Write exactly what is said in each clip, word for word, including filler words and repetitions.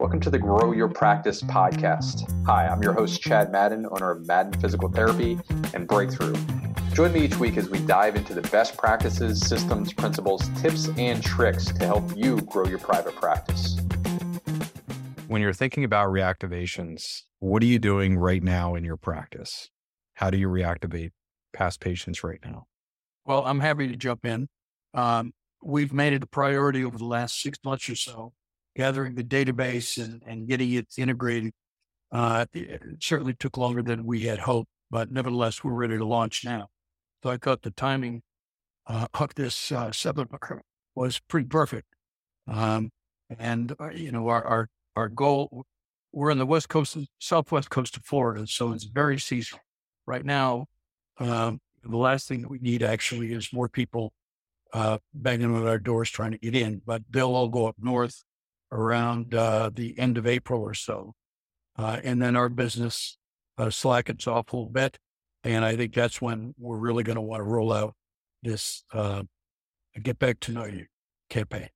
Welcome to the Grow Your Practice podcast. Hi, I'm your host, Chad Madden, owner of Madden Physical Therapy and Breakthrough. Join me each week as we dive into the best practices, systems, principles, tips, and tricks to help you grow your private practice. When you're thinking about reactivations, what are you doing right now in your practice? How do you reactivate past patients right now? Well, I'm happy to jump in. Um, we've made it a priority over the last six months or so, gathering the database and, and getting it integrated. Uh, it certainly took longer than we had hoped, but nevertheless, we're ready to launch now. So I thought the timing uh, of this uh, seminar was pretty perfect. Um, and, uh, you know, our, our, our goal, we're on the west coast, southwest coast of Florida, so it's very seasonal. Right now, um, the last thing that we need actually is more people uh, banging on our doors trying to get in, but they'll all go up north around uh, the end of April or so. Uh, and then our business uh, slackens off a little bit. And I think that's when we're really going to want to roll out this uh, Get Back to Know You campaign.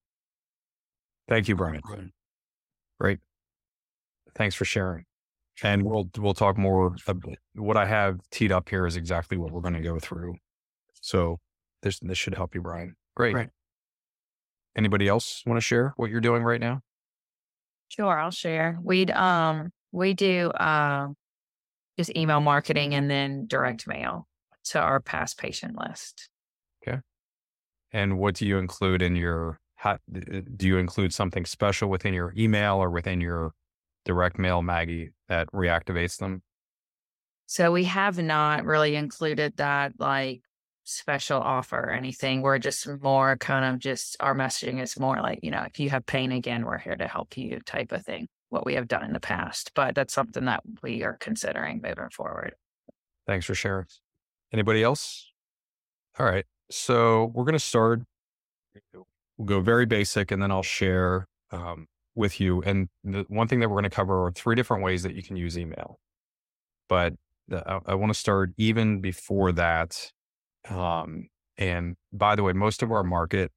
Thank you, Brian. Right. Great. Thanks for sharing. And we'll we'll talk more. What I have teed up here is exactly what we're going to go through. So this this should help you, Brian. Great. Right. Anybody else want to share what you're doing right now? Sure, I'll share. We'd um we do uh, just email marketing and then direct mail to our past patient list. Okay. And what do you include in your? How, do you include something special within your email or within your direct mail, Maggie, that reactivates them? So we have not really included that like special offer or anything. We're just more kind of just our messaging is more like, you know, if you have pain again, we're here to help you type of thing, what we have done in the past. But that's something that we are considering moving forward. Thanks for sharing. Anybody else? All right. So we're going to start. We'll go very basic and then I'll share um, with you. And the one thing that we're going to cover are three different ways that you can use email. But the, I, I want to start even before that. Um, and by the way, most of our market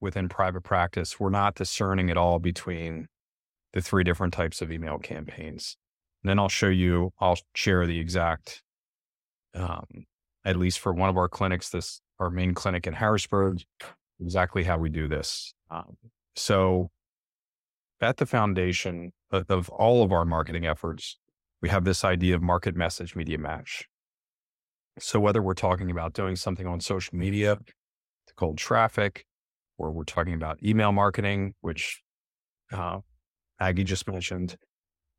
within private practice, we're not discerning at all between the three different types of email campaigns. And then I'll show you, I'll share the exact, um, at least for one of our clinics, this, our main clinic in Harrisburg, exactly how we do this. Um, so at the foundation of, of all of our marketing efforts, we have this idea of market message media match. So whether we're talking about doing something on social media to cold traffic, or we're talking about email marketing, which uh, Aggie just mentioned,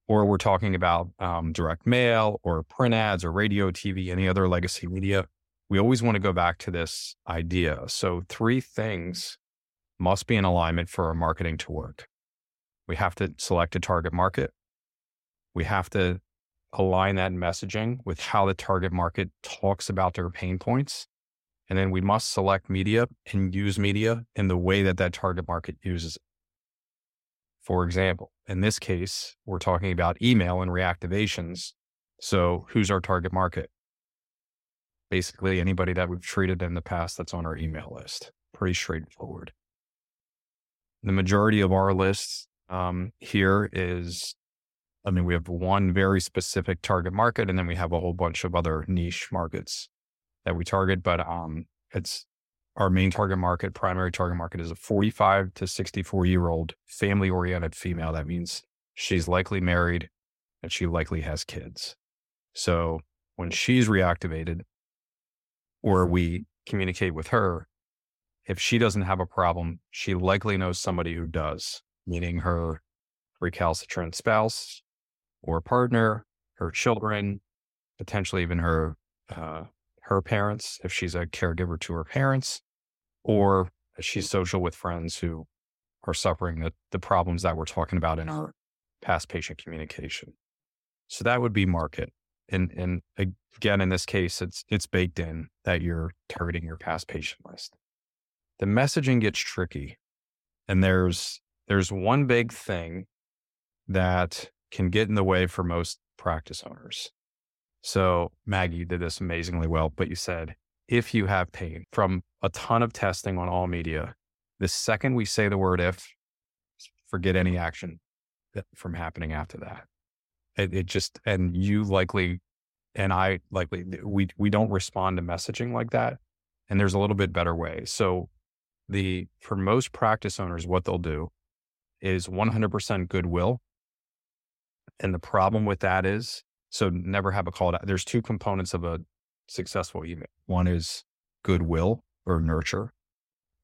or we're talking about um, direct mail or print ads or radio, T V, any other legacy media, we always want to go back to this idea. So three things must be in alignment for our marketing to work. We have to select a target market. We have to align that messaging with how the target market talks about their pain points. And then we must select media and use media in the way that that target market uses it. For example, in this case, we're talking about email and reactivations. So who's our target market? Basically anybody that we've treated in the past that's on our email list. Pretty straightforward. The majority of our lists um, here is I mean, we have one very specific target market, and then we have a whole bunch of other niche markets that we target. But um, it's our main target market, primary target market is a forty-five to sixty-four year old family-oriented female. That means she's likely married and she likely has kids. So when she's reactivated or we communicate with her, if she doesn't have a problem, she likely knows somebody who does, meaning her recalcitrant spouse, or partner, her children, potentially even her uh, her parents, if she's a caregiver to her parents, or she's social with friends who are suffering the, the problems that we're talking about in our past patient communication. So that would be market. And and again, in this case, it's it's baked in that you're targeting your past patient list. The messaging gets tricky. And there's there's one big thing that can get in the way for most practice owners. So Maggie, you did this amazingly well, but you said, if you have pain, from a ton of testing on all media, the second we say the word if, forget any action. that from happening after that. It, it just, and you likely, and I likely, we, we don't respond to messaging like that. And there's a little bit better way. So the, for most practice owners, what they'll do is one hundred percent goodwill. And the problem with that is, so never have a call to, there's two components of a successful email. One is goodwill or nurture,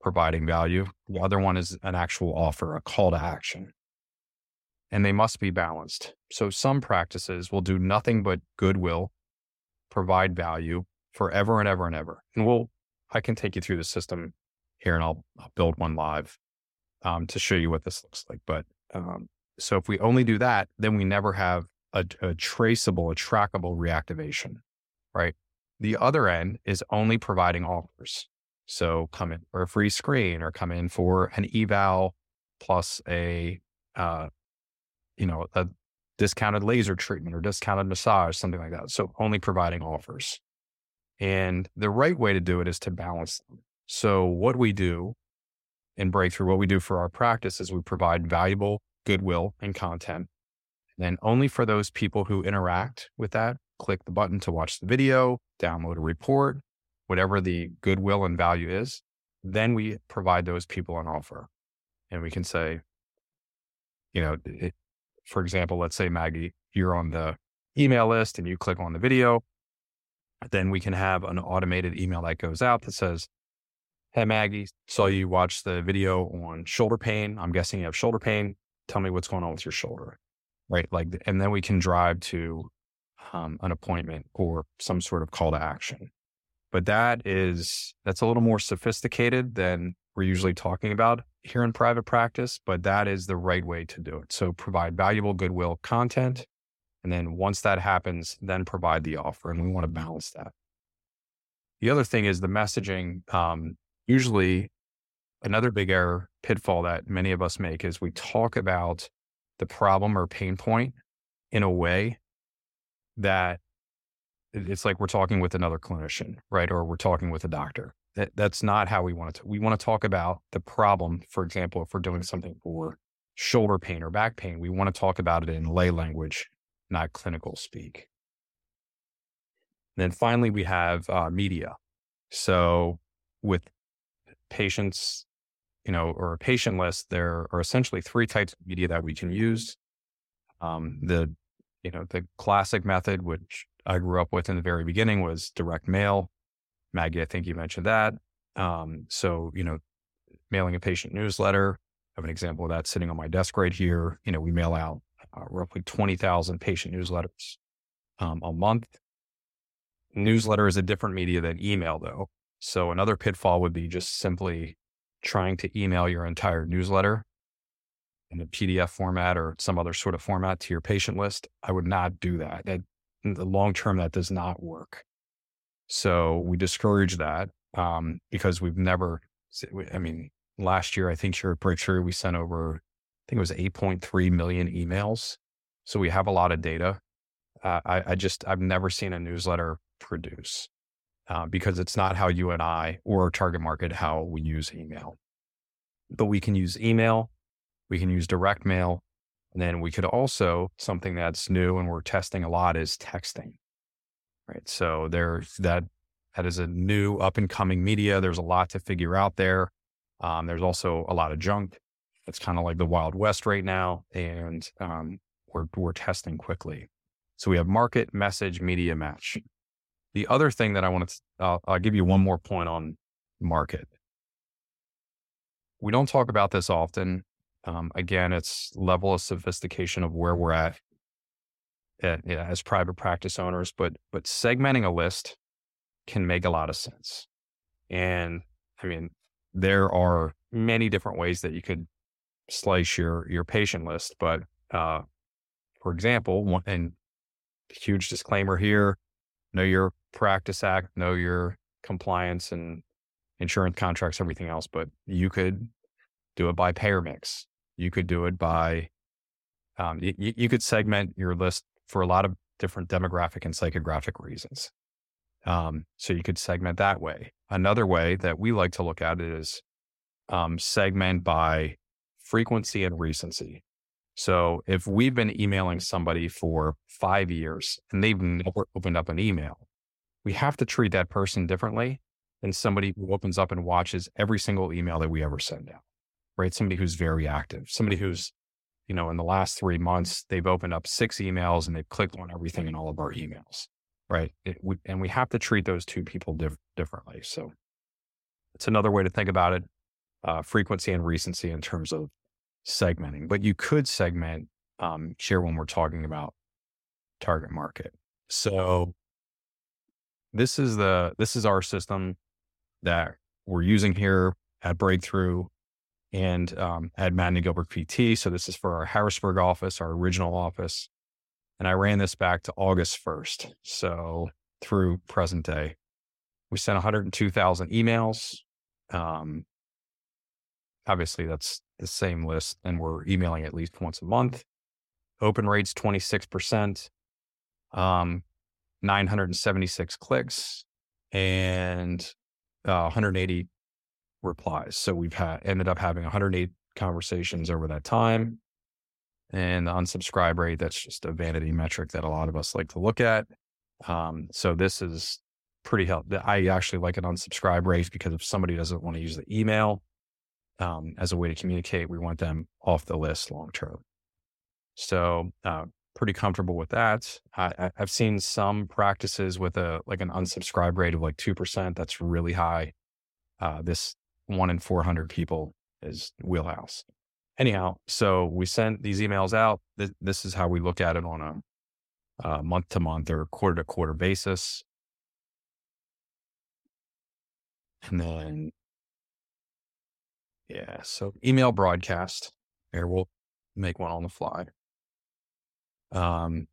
providing value. The other one is an actual offer, a call to action. And they must be balanced. So some practices will do nothing but goodwill, provide value forever and ever and ever. And we'll, I can take you through the system here, and I'll, I'll build one live um, to show you what this looks like. But um, so if we only do that, then we never have a, a traceable, a trackable reactivation, right? The other end is only providing offers. So come in for a free screen, or come in for an eval plus a, uh, you know, a discounted laser treatment or discounted massage, something like that. So only providing offers. And the right way to do it is to balance them. So what we do in Breakthrough, what we do for our practice is we provide valuable goodwill and content. And then only for those people who interact with that, click the button to watch the video, download a report, whatever the goodwill and value is, then we provide those people an offer. And we can say, you know, it, for example, let's say Maggie, you're on the email list and you click on the video, then we can have an automated email that goes out that says, "Hey Maggie, saw you watch the video on shoulder pain. I'm guessing you have shoulder pain. Tell me what's going on with your shoulder," right? Like, and then we can drive to um, an appointment or some sort of call to action. But that is, that's a little more sophisticated than we're usually talking about here in private practice, but that is the right way to do it. So provide valuable goodwill content. And then once that happens, then provide the offer. And we want to balance that. The other thing is the messaging. Um, usually another big error pitfall that many of us make is we talk about the problem or pain point in a way that it's like we're talking with another clinician, right? Or we're talking with a doctor. That, that's not how we want to. We want to talk about the problem. For example, if we're doing something for shoulder pain or back pain, we want to talk about it in lay language, not clinical speak. And then finally, we have uh, media. So with patients, you know, or a patient list, there are essentially three types of media that we can use. Um, the, you know, the classic method, which I grew up with in the very beginning, was direct mail. Maggie, I think you mentioned that. Um, so, you know, mailing a patient newsletter. I have an example of that sitting on my desk right here. You know, we mail out Uh, roughly twenty thousand patient newsletters um, a month. Newsletter is a different media than email, though. So another pitfall would be just simply trying to email your entire newsletter in a P D F format or some other sort of format to your patient list. I would not do that. that in the long term, that does not work. So we discourage that um, because we've never, I mean, last year, I think here at Breakthrough, we sent over I think it was eight point three million emails. So we have a lot of data. Uh, I, I just, I've never seen a newsletter produce uh, because it's not how you and I or target market, how we use email. But we can use email, we can use direct mail. And then we could also, something that's new and we're testing a lot is texting, right? So there, that, that is a new up and coming media. There's a lot to figure out there. Um, there's also a lot of junk. It's kind of like the Wild West right now, and um, we're, we're testing quickly. So we have market, message, media, match. The other thing that I want to, uh, I'll give you one more point on market. We don't talk about this often. Um, again, it's level of sophistication of where we're at, at yeah, as private practice owners, but, but segmenting a list can make a lot of sense. And I mean, there are many different ways that you could slice your, your patient list. But, uh, for example, one, and huge disclaimer here, know your practice act, know your compliance and insurance contracts, everything else, but you could do it by payer mix. You could do it by, um, you, you could segment your list for a lot of different demographic and psychographic reasons. Um, so you could segment that way. Another way that we like to look at it is, um, segment by frequency and recency. So if we've been emailing somebody for five years and they've never opened up an email, we have to treat that person differently than somebody who opens up and watches every single email that we ever send out, right? Somebody who's very active, somebody who's, you know, in the last three months, they've opened up six emails and they've clicked on everything in all of our emails, right? It, we, and we have to treat those two people diff- differently. So it's another way to think about it, uh, frequency and recency in terms of segmenting. But you could segment um, here when we're talking about target market. So this is the this is our system that we're using here at Breakthrough and um, at Madden Gilbert P T. So this is for our Harrisburg office, our original office. And I ran this back to August first. So through present day, we sent one hundred two thousand emails. Um, obviously, that's the same list, and we're emailing at least once a month. Open rates, twenty-six percent, um, nine hundred seventy-six clicks, and uh, one hundred eighty replies. So we've ha- ended up having one hundred eight conversations over that time. And the unsubscribe rate, that's just a vanity metric that a lot of us like to look at. Um, so this is pretty helpful. I actually like an unsubscribe rate because if somebody doesn't want to use the email um, as a way to communicate, we want them off the list long-term. So uh, pretty comfortable with that. I, I've seen some practices with a like an unsubscribe rate of like two percent. That's really high. Uh, this one in four hundred people is wheelhouse. Anyhow, so we sent these emails out. This, this is how we look at it on a uh, month-to-month or quarter-to-quarter basis. And then, yeah, so email broadcast. Here, we'll make one on the fly. Um,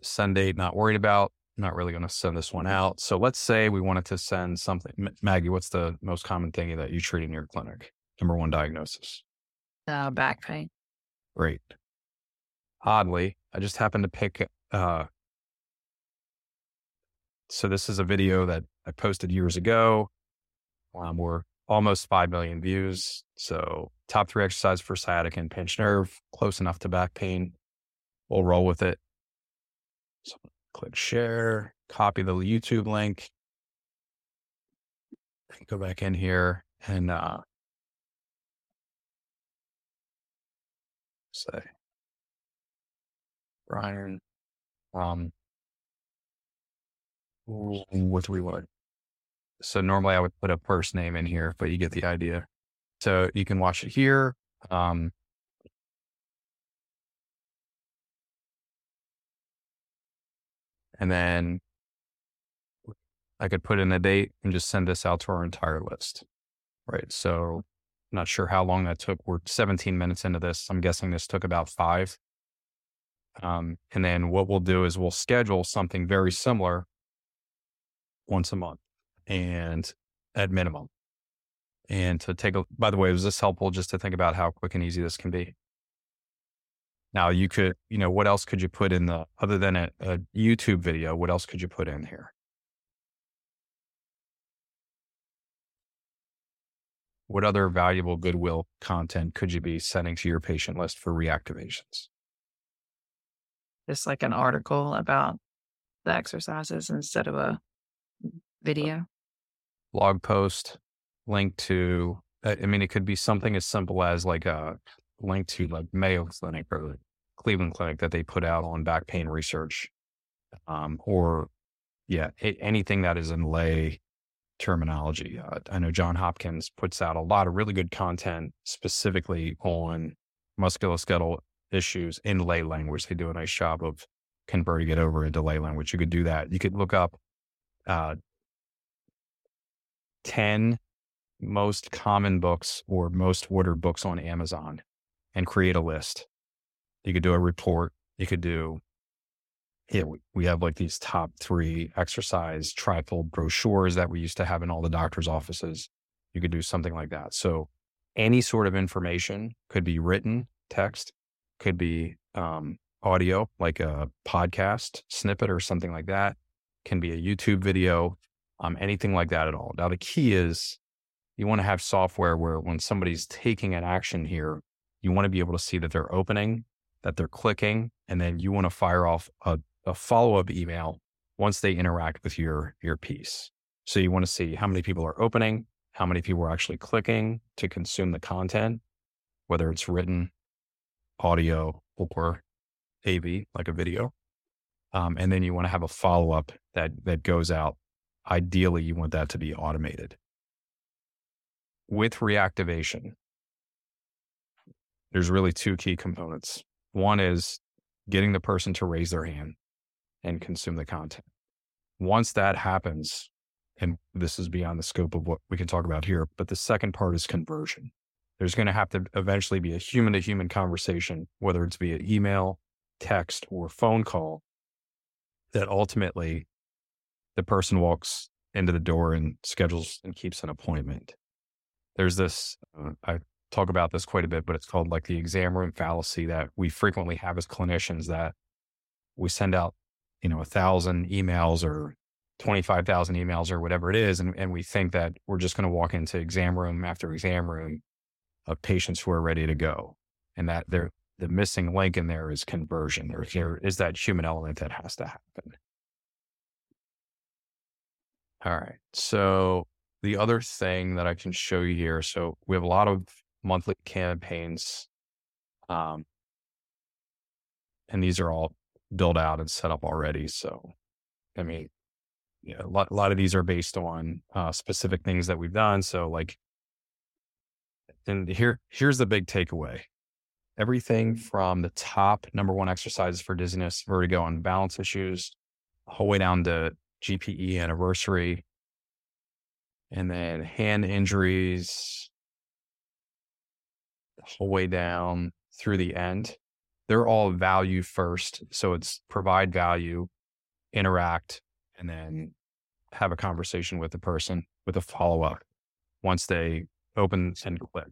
send date, not worried about. Not really going to send this one out. So let's say we wanted to send something. Maggie, what's the most common thing that you treat in your clinic? Number one diagnosis. Uh, back pain. Great. Oddly, I just happened to pick, uh, so this is a video that I posted years ago. Um, we're almost five million views. So top three exercises for sciatic and pinched nerve, close enough to back pain. We'll roll with it. So click share, copy the YouTube link, go back in here and uh, say, Brian, um, what do we want? So normally I would put a first name in here, but you get the idea. So you can watch it here. Um, And then I could put in a date and just send this out to our entire list, right? So I'm not sure how long that took. We're seventeen minutes into this. I'm guessing this took about five. Um, and then what we'll do is we'll schedule something very similar once a month and at minimum. And to take a, by the way, was this helpful just to think about how quick and easy this can be? Now you could, you know, what else could you put in the, other than a, a YouTube video, what else could you put in here? What other valuable goodwill content could you be sending to your patient list for reactivations? Just like an article about the exercises instead of a video. Blog post, link to, I mean, it could be something as simple as like a, link to like Mayo Clinic or Cleveland Clinic that they put out on back pain research, um, or yeah, it, anything that is in lay terminology. Uh, I know John Hopkins puts out a lot of really good content specifically on musculoskeletal issues in lay language. They do a nice job of converting it over into lay language. You could do that. You could look up uh, ten most common books or most ordered books on Amazon and create a list. You could do a report. You could do, yeah, we, we have like these top three exercise trifold brochures that we used to have in all the doctor's offices. You could do something like that. So any sort of information could be written, text, could be um, audio, like a podcast snippet or something like that, can be a YouTube video, um, anything like that at all. Now the key is you want to have software where when somebody's taking an action here, you want to be able to see that they're opening that they're clicking, and then you want to fire off a, a follow-up email once they interact with your, your piece. So you want to see how many people are opening, how many people are actually clicking to consume the content, whether it's written, audio, or A V, like a video. Um, and then you want to have a follow-up that, that goes out. Ideally, you want that to be automated. With reactivation, there's really two key components. One is getting the person to raise their hand and consume the content. Once that happens, and this is beyond the scope of what we can talk about here, but the second part is conversion. There's going to have to eventually be a human-to-human conversation, whether it's via email, text, or phone call, that ultimately the person walks into the door and schedules and keeps an appointment. There's this, uh, I talk about this quite a bit, but it's called like the exam room fallacy that we frequently have as clinicians, that we send out, you know, a thousand emails or twenty-five thousand emails or whatever it is. And, and we think that we're just going to walk into exam room after exam room of patients who are ready to go. And that they're, the missing link in there is conversion. There, there is that human element that has to happen. All right. So the other thing that I can show you here, so we have a lot of monthly campaigns, um, and these are all built out and set up already. So, I mean, yeah, a lot, a lot of these are based on uh, specific things that we've done. So like, and here, here's the big takeaway. Everything from the top number one exercises for dizziness, vertigo, and balance issues, whole way down to G P E anniversary, and then hand injuries, the whole way down through the end. They're all value first. So it's provide value, interact, and then have a conversation with the person with a follow-up once they open and click.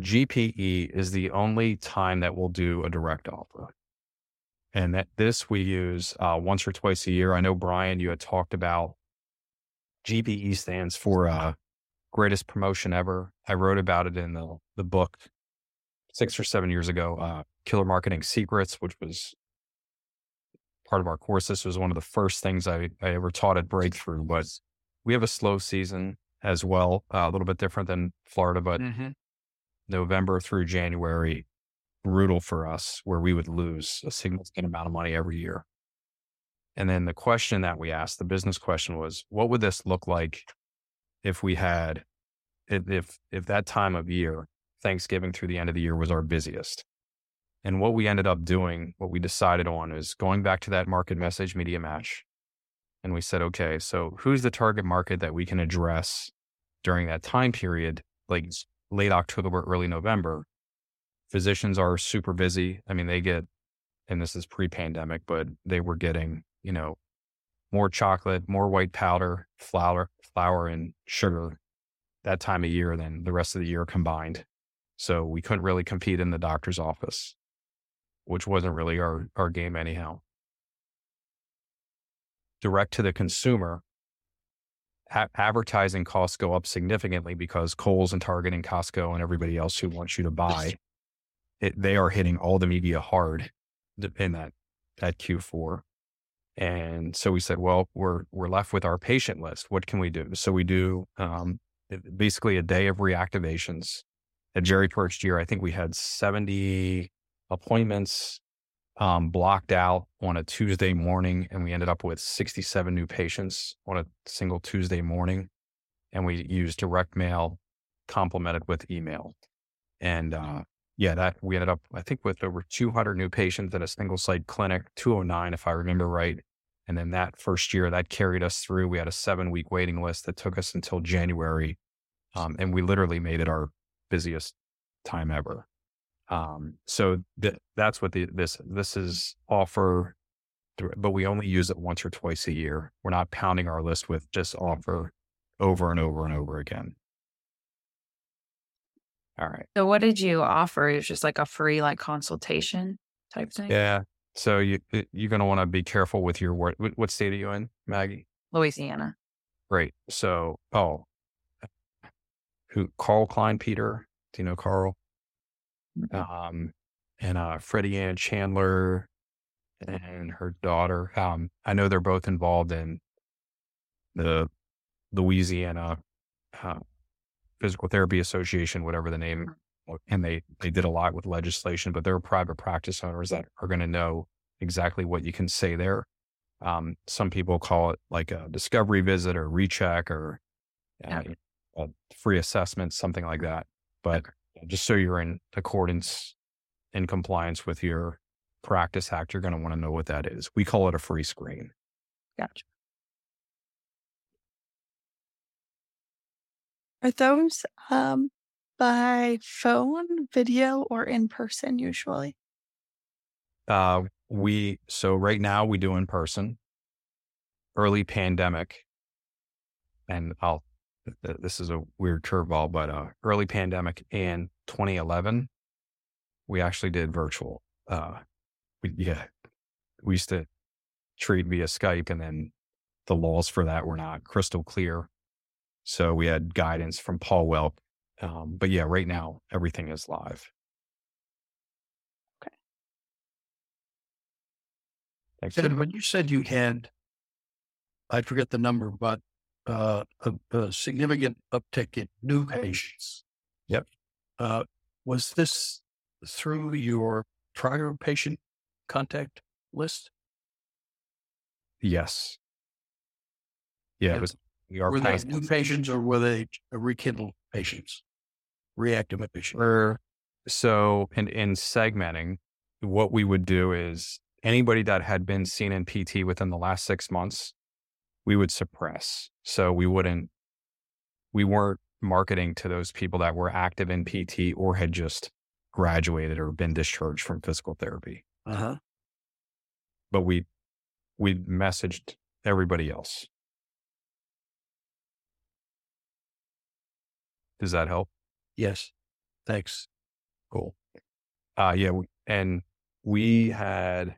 G P E is the only time that we'll do a direct offer. And that this we use uh, once or twice a year. I know, Brian, you had talked about G P E stands for uh, greatest promotion ever. I wrote about it in the, the book six or seven years ago, uh, Killer Marketing Secrets, which was part of our course. This was one of the first things I, I ever taught at Breakthrough. But we have a slow season as well, uh, a little bit different than Florida, but mm-hmm. November through January, brutal for us, where we would lose a significant amount of money every year. And then the question that we asked, the business question was, what would this look like if we had, if, if that time of year, Thanksgiving through the end of the year, was our busiest? And what we ended up doing, what we decided on, is going back to that market message media match. And we said, okay, so who's the target market that we can address during that time period, like late October, early November? Physicians are super busy. I mean, they get, and this is pre-pandemic, but they were getting, you know, more chocolate, more white powder, flour, flour and sugar that time of year than the rest of the year combined. So we couldn't really compete in the doctor's office, which wasn't really our, our game anyhow. Direct to the consumer, ha- advertising costs go up significantly because Kohl's and Target and Costco and everybody else who wants you to buy, it, they are hitting all the media hard in that, that Q four. And so we said, well, we're, we're left with our patient list. What can we do? So we do um, basically a day of reactivations. At Jerry Perch year, I think we had seventy appointments um, blocked out on a Tuesday morning. And we ended up with sixty-seven new patients on a single Tuesday morning. And we used direct mail complemented with email. And, uh, Yeah, that we ended up, I think, with over two hundred new patients at a single site clinic, two oh nine, if I remember right. And then that first year, that carried us through. We had a seven week waiting list that took us until January. Um, and we literally made it our busiest time ever. Um, so th- that's what the, this, this is offer, but we only use it once or twice a year. We're not pounding our list with just offer over and over and over again. All right. So what did you offer? It was just like a free, like, consultation type thing? Yeah. So you, you're going to want to be careful with your word. What state are you in, Maggie? Louisiana. Great. So, oh, who? Carl Klein, Peter. Do you know Carl? Mm-hmm. Um, and uh, Freddie Ann Chandler and her daughter. Um, I know they're both involved in the Louisiana uh, Physical Therapy Association, whatever the name, and they, they did a lot with legislation, but there are private practice owners that are going to know exactly what you can say there. Um, some people call it like a discovery visit or recheck or uh, a free assessment, something like that. But just so you're in accordance, in compliance with your practice act, you're going to want to know what that is. We call it a free screen. Gotcha. Are those um, by phone, video, or in person usually? Uh, we, so right now we do in person. Early pandemic, and I'll, this is a weird curveball, but uh, early pandemic in twenty eleven, we actually did virtual. Uh, we, yeah, we used to treat via Skype, and then the laws for that were not crystal clear. So we had guidance from Paul Welk. Um, but yeah, right now everything is live. Okay. Thanks. Ted, when you said you had, I forget the number, but uh, a, a significant uptick in new patients. Yep. Uh, was this through your prior patient contact list? Yes. Yeah, and it was. We are were they new patients or were they rekindled patients, reactive patients? So in, in segmenting, what we would do is anybody that had been seen in P T within the last six months, we would suppress. So we wouldn't, we weren't marketing to those people that were active in P T or had just graduated or been discharged from physical therapy. Uh-huh. But we, we messaged everybody else. Does that help? Yes. Thanks. Cool. Uh, yeah. And we had,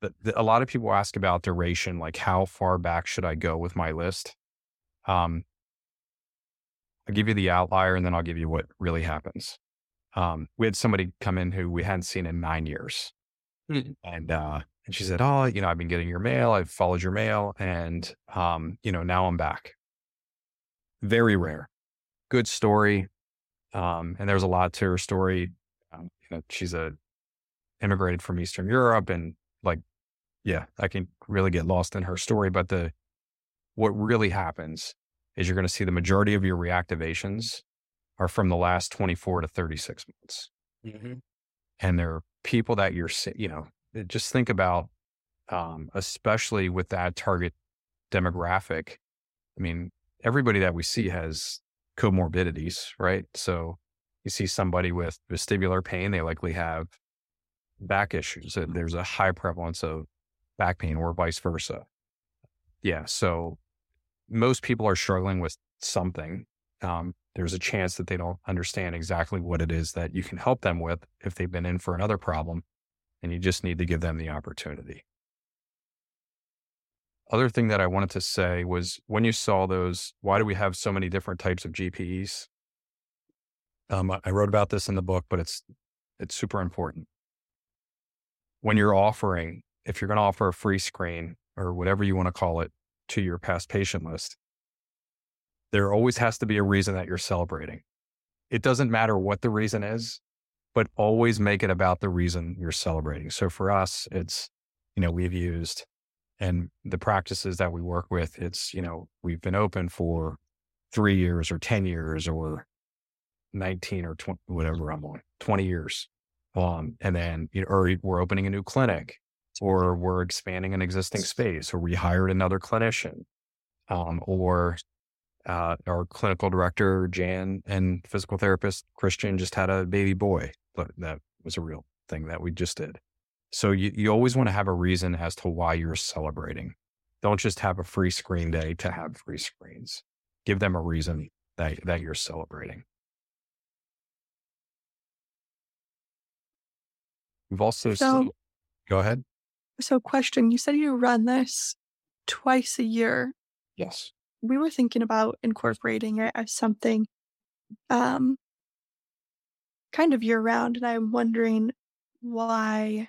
the, the, a lot of people ask about duration, like how far back should I go with my list? Um, I'll give you the outlier and then I'll give you what really happens. Um, we had somebody come in who we hadn't seen in nine years. Mm-hmm. And, uh, and she said, oh, you know, I've been getting your mail. I've followed your mail and, um, you know, now I'm back. Very rare. Good story. Um, and there's a lot to her story. Um, you know, she's a immigrated from Eastern Europe and like, yeah, I can really get lost in her story. But the, what really happens is you're going to see the majority of your reactivations are from the last twenty-four to thirty-six months. Mm-hmm. And there are people that you're, you know, just think about, um, especially with that target demographic. I mean, everybody that we see has comorbidities, right? So you see somebody with vestibular pain, they likely have back issues. There's a high prevalence of back pain or vice versa. Yeah. So most people are struggling with something. Um, there's a chance that they don't understand exactly what it is that you can help them with if they've been in for another problem, and you just need to give them the opportunity. Other thing that I wanted to say was when you saw those, why do we have so many different types of G P Es? Um, I wrote about this in the book, but it's, it's super important. When you're offering, if you're going to offer a free screen or whatever you want to call it to your past patient list, there always has to be a reason that you're celebrating. It doesn't matter what the reason is, but always make it about the reason you're celebrating. So for us, it's, you know, we've used, and the practices that we work with, it's, you know, we've been open for three years or ten years or nineteen or twenty, whatever I'm on, twenty years. Um, and then, you know, or we're opening a new clinic or we're expanding an existing space or we hired another clinician, um, or, uh, our clinical director, Jan, and physical therapist, Christian, just had a baby boy. But that was a real thing that we just did. So you, you always want to have a reason as to why you're celebrating. Don't just have a free screen day to have free screens. Give them a reason that, that you're celebrating. We've also... So, go ahead. So question, you said you run this twice a year. Yes. We were thinking about incorporating it as something um, kind of year round. And I'm wondering why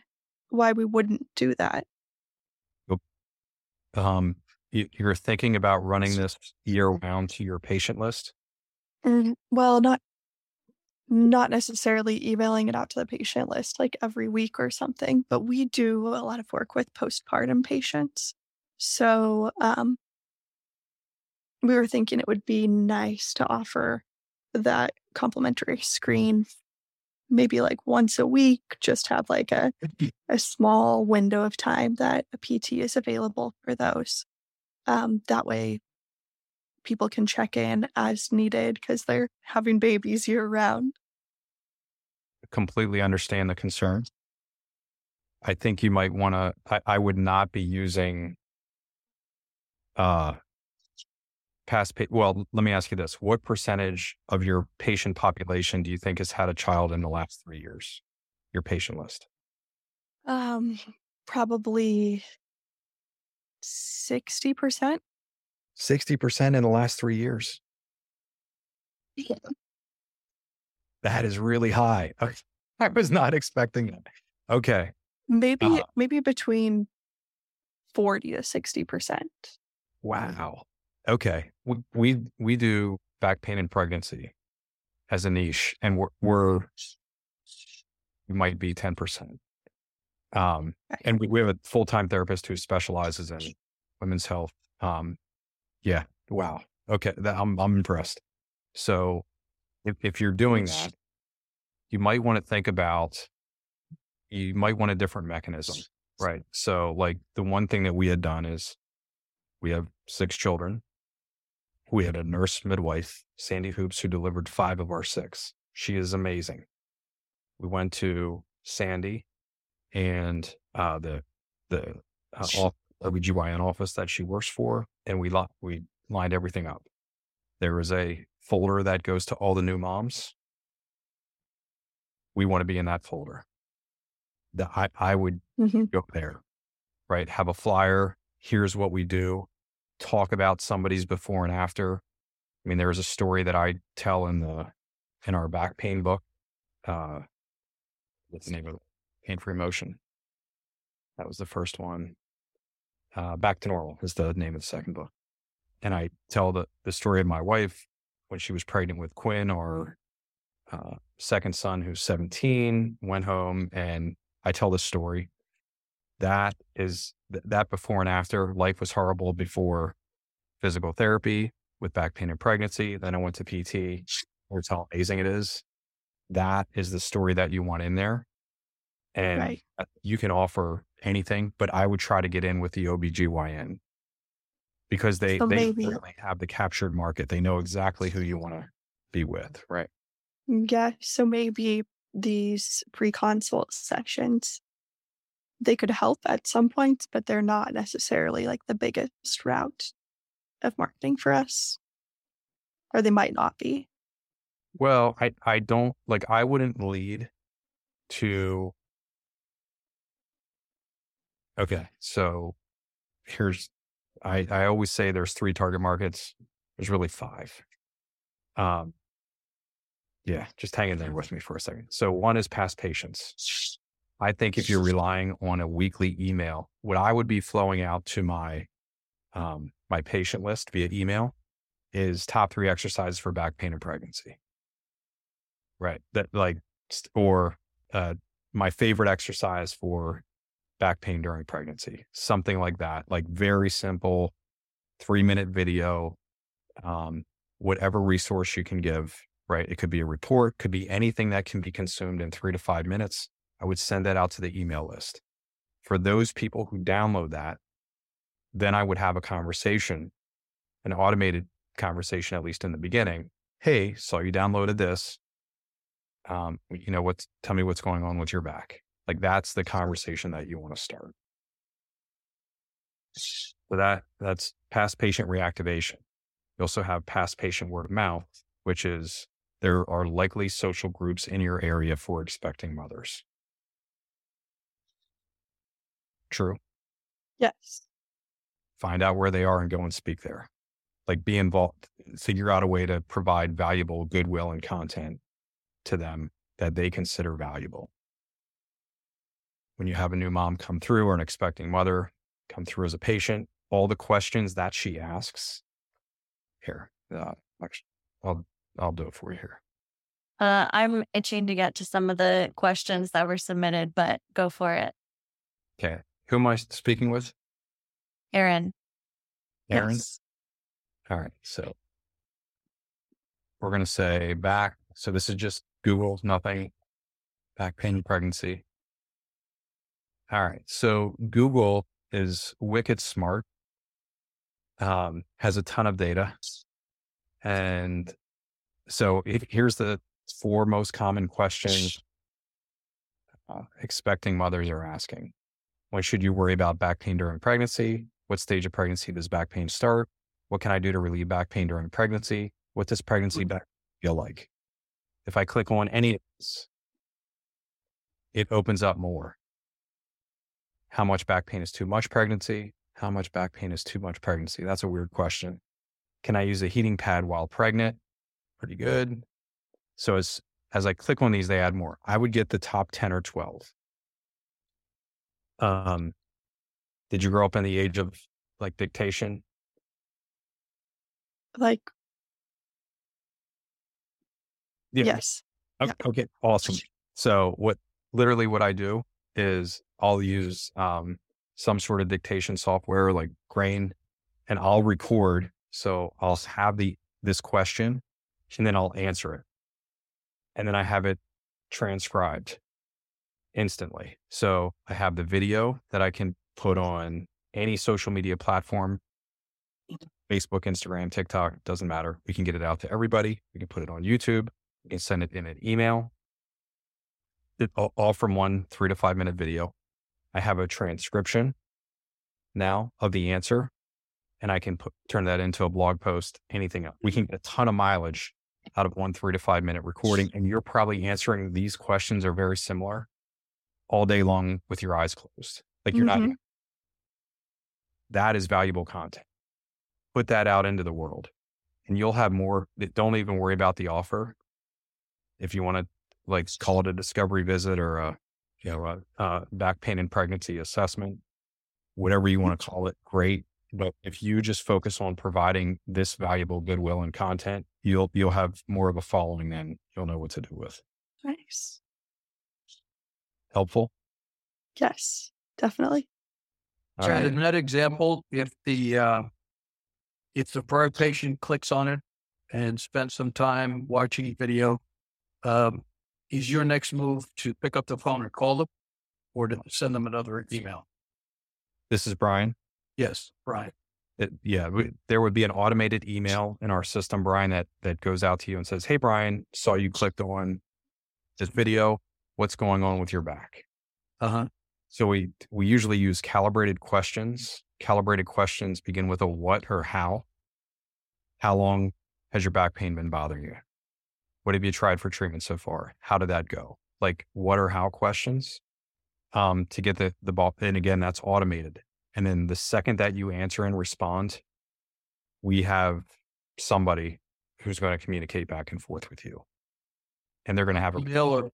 why we wouldn't do that. Um, you, you're thinking about running this year round to your patient list? Mm, well, not not necessarily emailing it out to the patient list like every week or something, but we do a lot of work with postpartum patients. So um, we were thinking it would be nice to offer that complimentary screen maybe like once a week, just have like a, a small window of time that a P T is available for those. Um, that way people can check in as needed because they're having babies year round. I completely understand the concern. I think you might want to, I, I would not be using uh, past, pa- well, let me ask you this. What percentage of your patient population do you think has had a child in the last three years? Your patient list? Um, probably sixty percent. sixty percent in the last three years. Yeah. That is really high. I was not expecting it. Okay. Maybe, uh, maybe between forty to sixty percent. Wow. Okay. We, we, we do back pain and pregnancy as a niche, and we're, we're we might be ten percent. Um, okay. And we, we have a full-time therapist who specializes in women's health. Um, Yeah. Wow. Okay. That, I'm I'm impressed. So if, if you're doing that, you might want to think about, you might want a different mechanism, right? So like the one thing that we had done is we have six children. We had a nurse midwife, Sandy Hoops, who delivered five of our six. She is amazing. We went to Sandy and uh, the, the uh, all O B G Y N office that she works for, and we lo- we lined everything up. There is a folder that goes to all the new moms. We want to be in that folder. The, I, I would mm-hmm. go there, right? Have a flyer. Here's what we do. Talk about somebody's before and after. I mean, there is a story that I tell in the in our back pain book. Uh, what's the name of it? Pain-Free Motion. That was the first one. Uh, Back to Normal is the name of the second book. And I tell the, the story of my wife when she was pregnant with Quinn, our uh, second son, who's seventeen, went home, and I tell this story. That is th- that before and after. Life was horrible before physical therapy with back pain and pregnancy. Then I went to P T. That's how amazing it is. That is the story that you want in there. And right. You can offer anything, but I would try to get in with the O B G Y N because they, so they certainly have the captured market. They know exactly who you want to be with, right? Yeah. So maybe these pre-consult sessions, they could help at some points, but they're not necessarily like the biggest route of marketing for us, or they might not be. Well, I, I don't like, I wouldn't lead to. Okay. So here's, I, I always say there's three target markets. There's really five. Um, yeah. Just hang in there with me for a second. So one is past patients. I think if you're relying on a weekly email, what I would be flowing out to my, um, my patient list via email is top three exercises for back pain and pregnancy. Right. That like, or, uh, my favorite exercise for back pain during pregnancy, something like that, like very simple three minute video, um, whatever resource you can give, right? It could be a report, could be anything that can be consumed in three to five minutes. I would send that out to the email list. For those people who download that, then I would have a conversation, an automated conversation, at least in the beginning. Hey, saw you downloaded this. Um, you know, what's, tell me what's going on with your back. Like that's the conversation that you want to start. So that that's past patient reactivation. You also have past patient word of mouth, which is there are likely social groups in your area for expecting mothers. True. Yes. Find out where they are and go and speak there. Like be involved, figure out a way to provide valuable goodwill and content to them that they consider valuable. when you have a new mom come through or an expecting mother come through as a patient, all the questions that she asks. Here, uh, actually, I'll, I'll do it for you here. Uh, I'm itching to get to some of the questions that were submitted, but go for it. Okay. Who am I speaking with? Aaron. Aaron? Yes. All right. So we're going to say back. So this is just Google, nothing. Back pain and pregnancy. All right. So Google is wicked smart, um, has a ton of data. And so it, here's the four most common questions uh, expecting mothers are asking. When should you worry about back pain during pregnancy? What stage of pregnancy does back pain start? What can I do to relieve back pain during pregnancy? What does pregnancy back feel like? If I click on any of this, it opens up more. How much back pain is too much pregnancy? How much back pain is too much pregnancy? That's a weird question. Can I use a heating pad while pregnant? Pretty good. So as, as I click on these, they add more. I would get the top ten or twelve. Um, did you grow up in the age of like dictation? Like, yeah. Yes. Okay, yeah. Okay. Awesome. So what, literally what I do is I'll use, um, some sort of dictation software like Grain, and I'll record. So I'll have the, this question, and then I'll answer it. And then I have it transcribed instantly. So I have the video that I can put on any social media platform, Facebook, Instagram, TikTok, doesn't matter. We can get it out to everybody. We can put it on YouTube. We can send it in an email. It, all, all from one three to five minute video. I have a transcription now of the answer, and I can put, turn that into a blog post, anything else. We can get a ton of mileage out of one three to five minute recording. And you're probably answering these questions are very similar all day long with your eyes closed. Like you're mm-hmm. not, that is valuable content. Put that out into the world and you'll have more. Don't even worry about the offer. If you want to like call it a discovery visit or a, you know, a, a back pain and pregnancy assessment, whatever you want to call it, great. But if you just focus on providing this valuable goodwill and content, you'll, you'll have more of a following and you'll know what to do with. Nice. Helpful? Yes, definitely. All right. In that example, if the, uh, if the prior patient clicks on it and spends some time watching a video, um, is your next move to pick up the phone or call them or to send them another email? This is Brian. Yes, Brian. It, yeah, we, there would be an automated email in our system, Brian, that that goes out to you and says, hey, Brian, saw you clicked on this video. What's going on with your back? Uh-huh. So we we usually use calibrated questions. Calibrated questions begin with a what or how. How long has your back pain been bothering you? What have you tried for treatment so far? How did that go? Like what or how questions um, to get the, the ball. And again, that's automated. And then the second that you answer and respond, we have somebody who's going to communicate back and forth with you. And they're going to have a, they'll,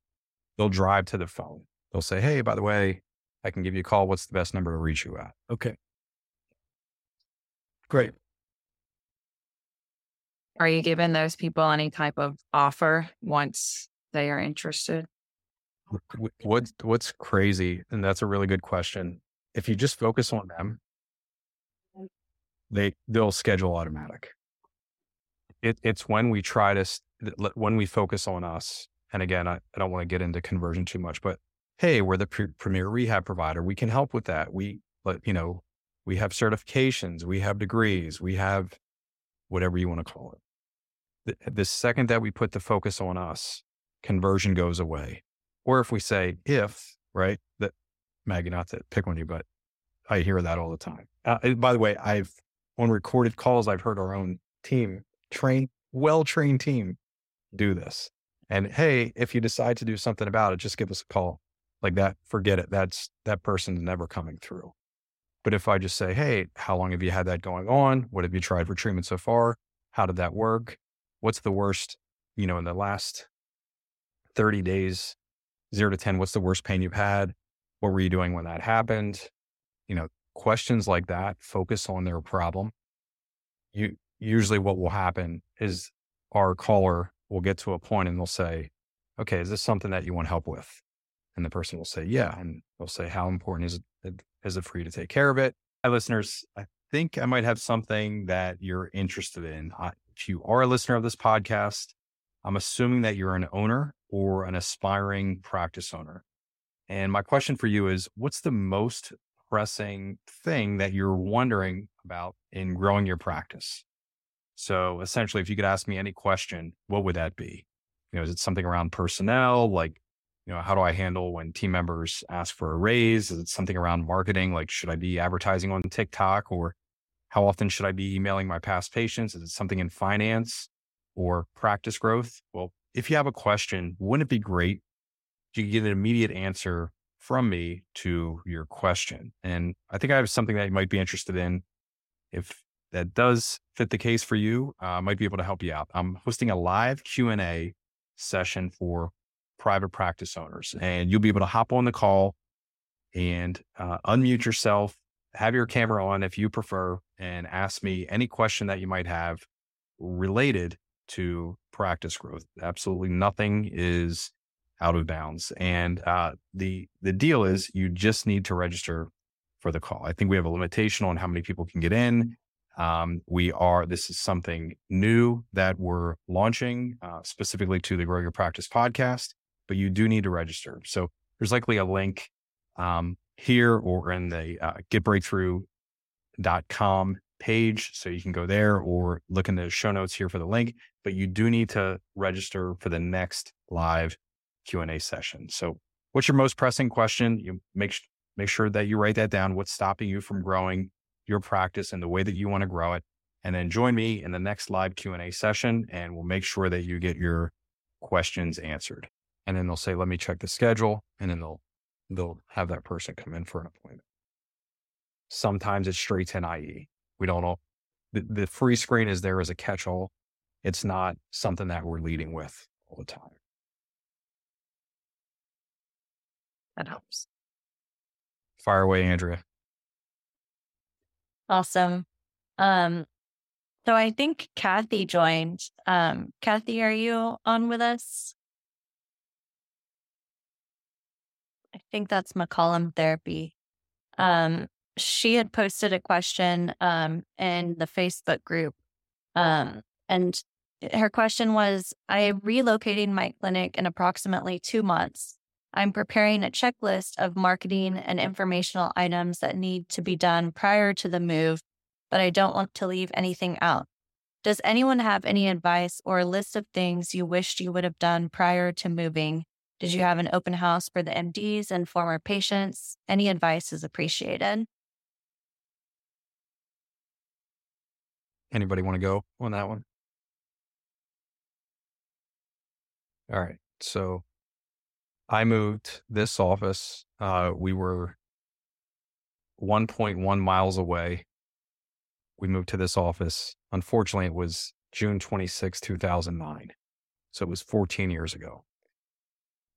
they'll drive to the phone. They'll say, hey, by the way, I can give you a call. What's the best number to reach you at? Okay. Great. Are you giving those people any type of offer once they are interested? What, what's crazy, and that's a really good question. If you just focus on them, they, they'll schedule automatic. It, it's when we try to, when we focus on us. And again, I, I don't want to get into conversion too much, but hey, we're the pre- premier rehab provider. We can help with that. We, you know, we have certifications, we have degrees, we have whatever you want to call it. The, the second that we put the focus on us, conversion goes away. Or if we say, if, right, that, Maggie, not to pick on you, but I hear that all the time. Uh, by the way, I've, on recorded calls, I've heard our own team, trained, well-trained team do this. And hey, if you decide to do something about it, just give us a call. Like that, forget it. That's, that person's never coming through. But if I just say, hey, how long have you had that going on? What have you tried for treatment so far? How did that work? What's the worst, you know, in the last thirty days, zero to ten, what's the worst pain you've had? What were you doing when that happened? You know, questions like that, focus on their problem. You usually what will happen is our caller will get to a point and they'll say, okay, is this something that you want help with? And the person will say, yeah. And they'll say, how important is it, is it for you to take care of it? Hi, listeners. I think I might have something that you're interested in. I, if you are a listener of this podcast, I'm assuming that you're an owner or an aspiring practice owner. And my question for you is, what's the most pressing thing that you're wondering about in growing your practice? So essentially, if you could ask me any question, what would that be? You know, is it something around personnel? Like, you know, how do I handle when team members ask for a raise? Is it something around marketing? Like, should I be advertising on TikTok? Or how often should I be emailing my past patients? Is it something in finance or practice growth? Well, if you have a question, wouldn't it be great if you could get an immediate answer from me to your question? And I think I have something that you might be interested in. If that does fit the case for you, uh, I might be able to help you out. I'm hosting a live Q and A session for private practice owners, and you'll be able to hop on the call and uh, unmute yourself, have your camera on if you prefer, and ask me any question that you might have related to practice growth. Absolutely nothing is out of bounds. And uh, the the deal is you just need to register for the call. I think we have a limitation on how many people can get in. Um, we are, this is something new that we're launching uh, specifically to the Grow Your Practice podcast, but you do need to register. So there's likely a link um, here or in the uh, get breakthrough dot com page. So you can go there or look in the show notes here for the link, but you do need to register for the next live Q and A session. So what's your most pressing question? You make, make sure that you write that down. What's stopping you from growing your practice and the way that you want to grow it, and then join me in the next live Q and A session, and we'll make sure that you get your questions answered. And then they'll say, let me check the schedule, and then they'll they'll have that person come in for an appointment. Sometimes it's straight to an I E. We don't know. The, the free screen is there as a catch-all. It's not something that we're leading with all the time. That helps. Fire away, Andrea. Awesome. Um, so I think Kathy joined. Um, Kathy, are you on with us? I think that's McCollum Therapy. Um, she had posted a question um, in the Facebook group. Um, and her question was, I am relocating my clinic in approximately two months. I'm preparing a checklist of marketing and informational items that need to be done prior to the move, but I don't want to leave anything out. Does anyone have any advice or a list of things you wished you would have done prior to moving? Did you have an open house for the M Ds and former patients? Any advice is appreciated. Anybody want to go on that one? All right. So I moved this office. Uh, we were one point one miles away. We moved to this office. Unfortunately, it was June twenty-sixth, two thousand nine. So it was fourteen years ago.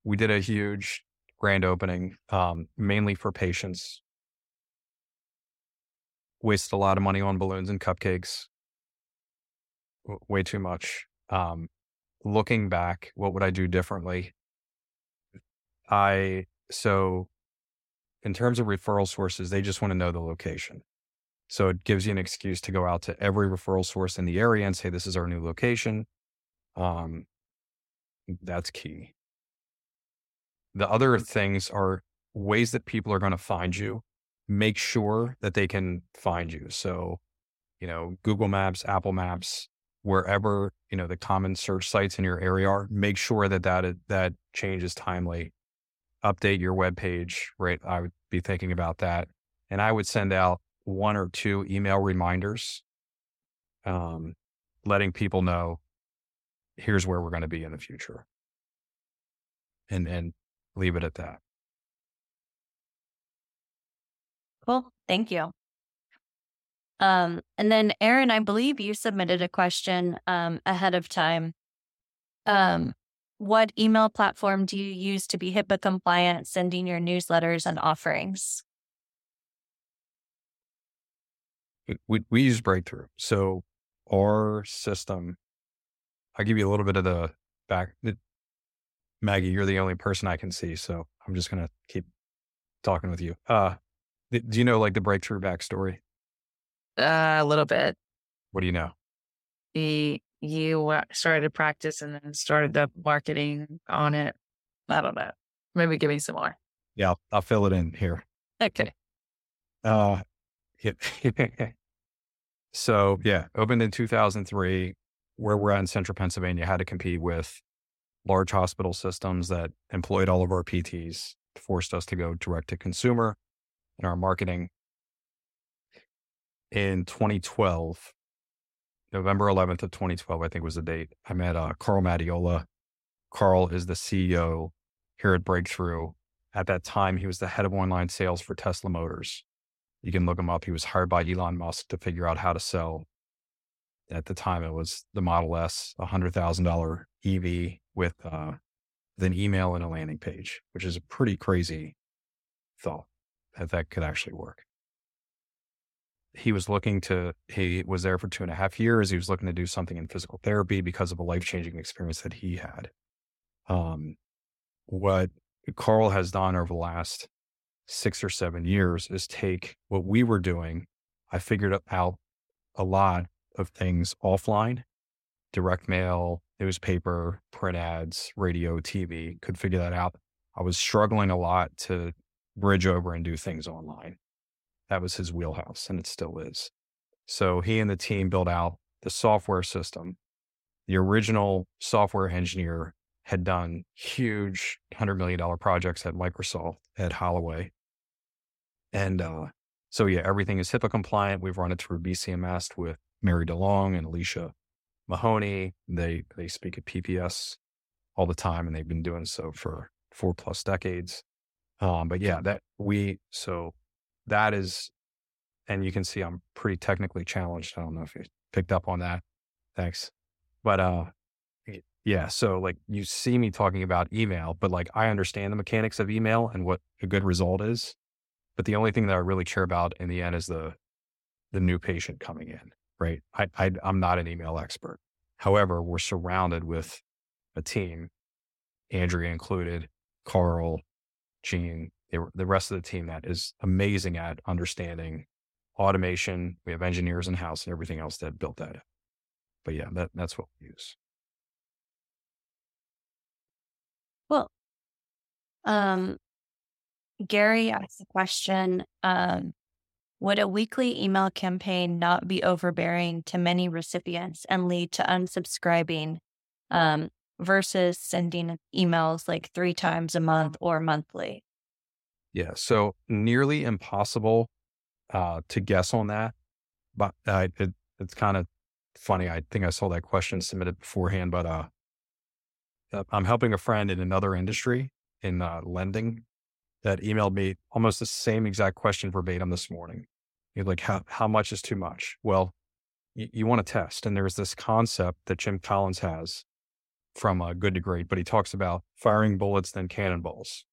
We did a huge grand opening, um, mainly for patients. Wasted a lot of money on balloons and cupcakes. W- way too much. Um, looking back, what would I do differently? I, so in terms of referral sources, they just want to know the location. So it gives you an excuse to go out to every referral source in the area and say, this is our new location. Um, that's key. The other things are ways that people are going to find you. Make sure that they can find you. So, you know, Google Maps, Apple Maps, wherever, you know, the common search sites in your area are, make sure that that, is, that change is timely. Update your web page, right? I would be thinking about that. And I would send out one or two email reminders, um, letting people know, here's where we're going to be in the future. And and leave it at that. Cool. Thank you. Um, and then Aaron, I believe you submitted a question um, ahead of time. Um, What email platform do you use to be HIPAA compliant, sending your newsletters and offerings? We, we use Breakthrough. So our system, I'll give you a little bit of the back. Maggie, you're the only person I can see, so I'm just going to keep talking with you. Uh, th- do you know like the Breakthrough backstory? Uh, a little bit. What do you know? The you started practice and then started the marketing on it. I don't know. Maybe give me some more. Yeah, I'll, I'll fill it in here. Okay. Uh, yeah. So yeah, opened in two thousand three, where we're at in Central Pennsylvania, had to compete with large hospital systems that employed all of our P Ts, forced us to go direct to consumer in our marketing. In twenty twelve, November eleventh of twenty twelve, I think was the date, I met uh, Carl Mattiola. Carl is the C E O here at Breakthrough. At that time, he was the head of online sales for Tesla Motors. You can look him up. He was hired by Elon Musk to figure out how to sell. At the time, it was the Model S, a one hundred thousand dollars E V with, uh, with an email and a landing page, which is a pretty crazy thought that that could actually work. He was looking to, he was there for two and a half years. He was looking to do something in physical therapy because of a life-changing experience that he had. Um, what Carl has done over the last six or seven years is take what we were doing. I figured out a lot of things offline, direct mail, newspaper, print ads, radio, T V, could figure that out. I was struggling a lot to bridge over and do things online. That was his wheelhouse, and it still is. So he and the team built out the software system. The original software engineer had done huge one hundred million dollars projects at Microsoft, at Holloway. And uh, so, yeah, everything is HIPAA compliant. We've run it through B C M S with Mary DeLong and Alicia Mahoney. They they speak at P P S all the time, and they've been doing so for four plus decades. Um, but yeah, that we, so... That is, and you can see I'm pretty technically challenged. I don't know if you picked up on that. Thanks. But uh, yeah, so like you see me talking about email, but like I understand the mechanics of email and what a good result is. But the only thing that I really care about in the end is the the new patient coming in, right? I, I, I'm not an email expert. However, we're surrounded with a team, Andrea included, Carl, Gene, the rest of the team that is amazing at understanding automation. We have engineers in-house and everything else that built that up. But yeah, that, that's what we use. Well, um, Gary asked the question, um, would a weekly email campaign not be overbearing to many recipients and lead to unsubscribing um, versus sending emails like three times a month or monthly? Yeah, so nearly impossible uh, to guess on that, but uh, it, it's kind of funny. I think I saw that question submitted beforehand, but uh, I'm helping a friend in another industry in uh, lending that emailed me almost the same exact question verbatim this morning. You're like, how, how much is too much? Well, y- you want to test. And there's this concept that Jim Collins has from uh, Good to Great, but he talks about firing bullets, then cannonballs.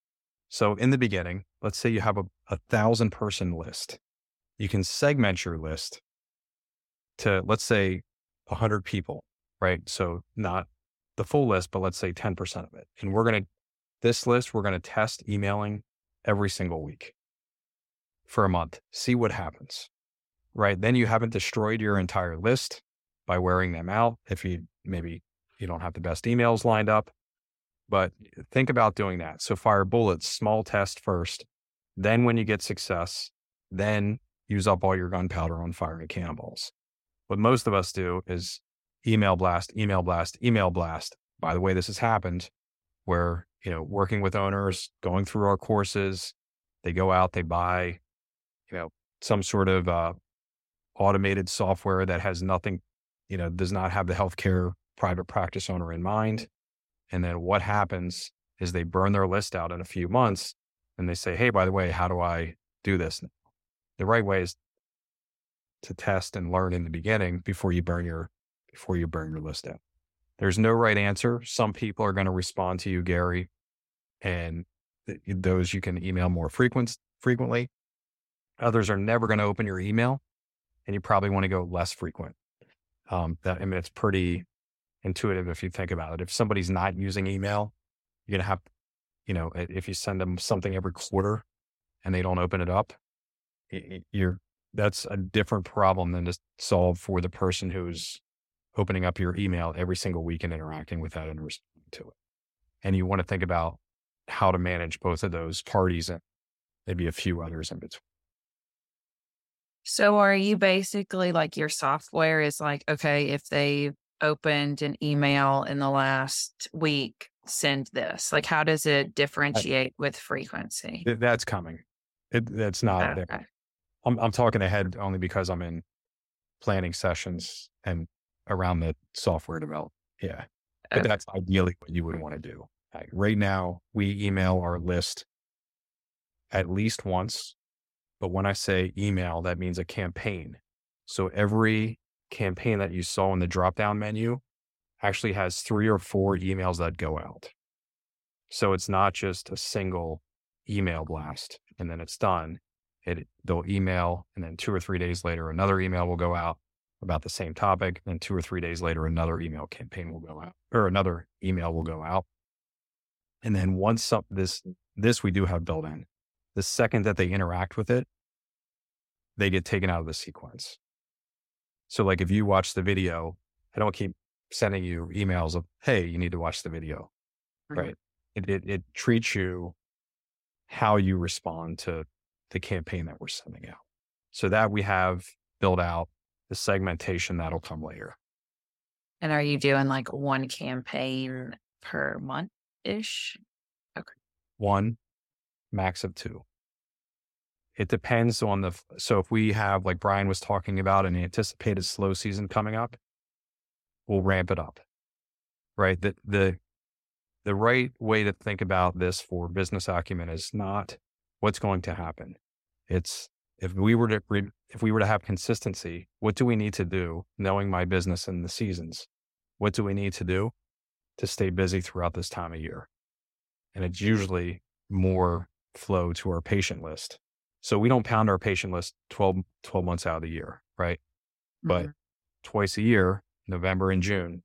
So in the beginning, let's say you have a, a thousand person list. You can segment your list to, let's say, a hundred people, right? So not the full list, but let's say ten percent of it. And we're going to, this list, we're going to test emailing every single week for a month, see what happens, right? Then you haven't destroyed your entire list by wearing them out. If you, maybe you don't have the best emails lined up. But think about doing that. So fire bullets, small test first. Then when you get success, then use up all your gunpowder on firing cannonballs. What most of us do is email blast, email blast, email blast. By the way, this has happened where, you know, working with owners, going through our courses, they go out, they buy, you know, some sort of uh, automated software that has nothing, you know, does not have the healthcare private practice owner in mind. And then what happens is they burn their list out in a few months and they say, hey, by the way, how do I do this now? The right way is to test and learn in the beginning before you burn your, before you burn your list out. There's no right answer. Some people are going to respond to you, Gary, and th- those you can email more frequent- frequently. Others are never going to open your email, and you probably want to go less frequent. Um, that, I mean, it's pretty intuitive if you think about it. If somebody's not using email, you're going to have, you know, if you send them something every quarter and they don't open it up, you're, that's a different problem than to solve for the person who's opening up your email every single week and interacting with that and responding to it. And you want to think about how to manage both of those parties and maybe a few others in between. So are you basically like your software is like, okay, if they've opened an email in the last week, send this. Like, how does it differentiate I, with frequency? That's coming. It, that's not okay. there. I'm, I'm talking ahead only because I'm in planning sessions and around the software development. Yeah. But okay. That's ideally what you would want to do. Like right now, we email our list at least once. But when I say email, that means a campaign. So every campaign that you saw in the drop-down menu actually has three or four emails that go out. So it's not just a single email blast and then it's done. It, they'll email, and then two or three days later, another email will go out about the same topic. And two or three days later, another email campaign will go out, or another email will go out. And then once some, this, this we do have built in, the second that they interact with it, they get taken out of the sequence. So like if you watch the video, I don't keep sending you emails of, hey, you need to watch the video, mm-hmm. right? It, it it treats you how you respond to the campaign that we're sending out. So that we have built out the segmentation that'll come later. And are you doing like one campaign per month-ish? Okay. One, max of two. It depends on the, so if we have, like Brian was talking about, an anticipated slow season coming up, we'll ramp it up, right? The, the, the right way to think about this for business acumen is not what's going to happen. It's if we were to, re, if we were to have consistency, what do we need to do? Knowing my business and the seasons, what do we need to do to stay busy throughout this time of year? And it's usually more flow to our patient list. So we don't pound our patient list twelve, twelve months out of the year, right? Mm-hmm. But twice a year, November and June,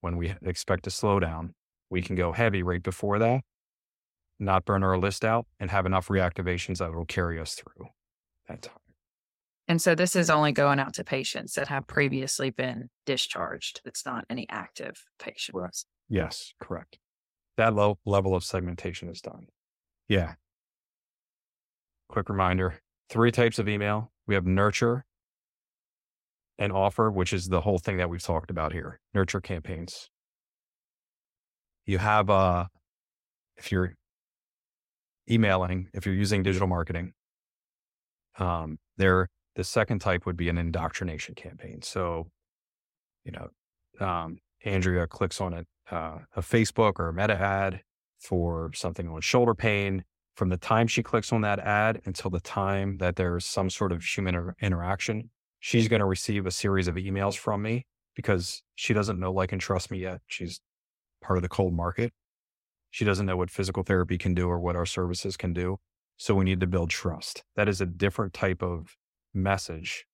when we expect a slowdown, we can go heavy right before that, not burn our list out, and have enough reactivations that will carry us through that time. And so this is only going out to patients that have previously been discharged. It's not any active patients. Right. Yes, correct. That low level of segmentation is done. Yeah. Quick reminder, three types of email. We have nurture and offer, which is the whole thing that we've talked about here, nurture campaigns. You have, uh, if you're emailing, if you're using digital marketing, um, there, the second type would be an indoctrination campaign. So, you know, um, Andrea clicks on a, uh, a Facebook or a meta ad for something on shoulder pain. From the time she clicks on that ad until the time that there's some sort of human inter- interaction, she's going to receive a series of emails from me because she doesn't know, like, and trust me yet. She's part of the cold market. She doesn't know what physical therapy can do or what our services can do. So we need to build trust. That is a different type of message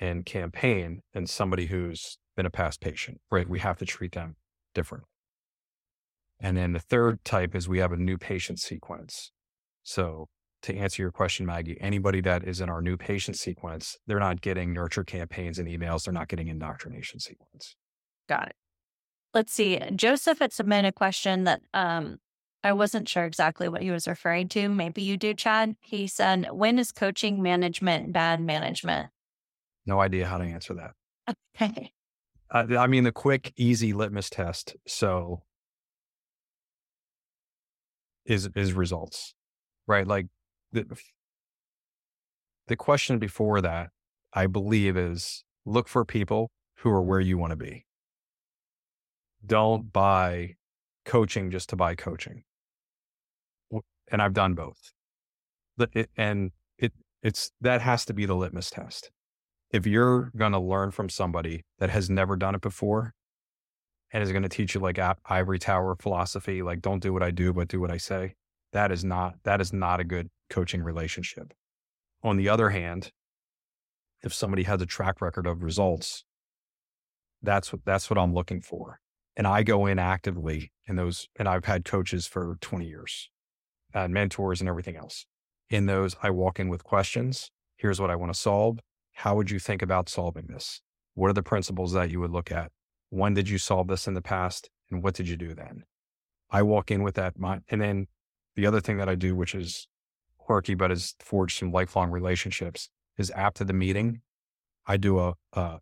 and campaign than somebody who's been a past patient, right? We have to treat them differently. And then the third type is we have a new patient sequence. So to answer your question, Maggie, anybody that is in our new patient sequence, they're not getting nurture campaigns and emails. They're not getting indoctrination sequence. Got it. Let's see. Joseph had submitted a question that um, I wasn't sure exactly what he was referring to. Maybe you do, Chad. He said, when is coaching management bad management? No idea how to answer that. Okay. Uh, I mean, the quick, easy litmus test. So is, is results, right? Like, The, the question before that, I believe, is look for people who are where you want to be. Don't buy coaching just to buy coaching. And I've done both. It, and it it's that has to be the litmus test. If you're going to learn from somebody that has never done it before and is going to teach you like ivory tower philosophy, like don't do what I do, but do what I say. That is not, that is not a good coaching relationship. On the other hand, if somebody has a track record of results, that's what, that's what I'm looking for. And I go in actively in those, and I've had coaches for twenty years and mentors and everything else. In those, I walk in with questions. Here's what I want to solve. How would you think about solving this? What are the principles that you would look at? When did you solve this in the past? And what did you do then? I walk in with that mind. And then the other thing that I do, which is quirky, but has forged some lifelong relationships, is after the meeting, I do a, a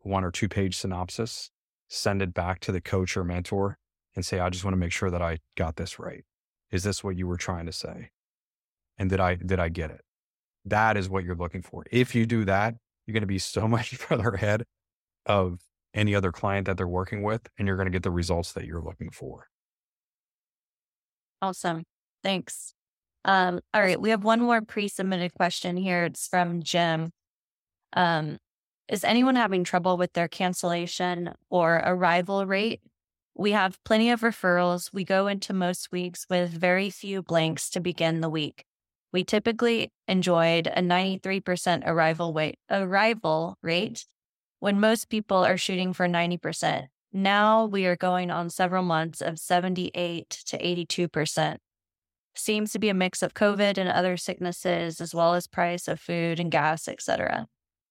one or two page synopsis, send it back to the coach or mentor and say, I just want to make sure that I got this right. Is this what you were trying to say? And did I, did I get it? That is what you're looking for. If you do that, you're going to be so much further ahead of any other client that they're working with, and you're going to get the results that you're looking for. Awesome. Thanks. Um, all right. We have one more pre-submitted question here. It's from Jim. Um, Is anyone having trouble with their cancellation or arrival rate? We have plenty of referrals. We go into most weeks with very few blanks to begin the week. We typically enjoyed a ninety-three percent arrival rate, arrival rate when most people are shooting for ninety percent. Now we are going on several months of seventy-eight to eighty-two percent. Seems to be a mix of COVID and other sicknesses, as well as price of food and gas, et cetera.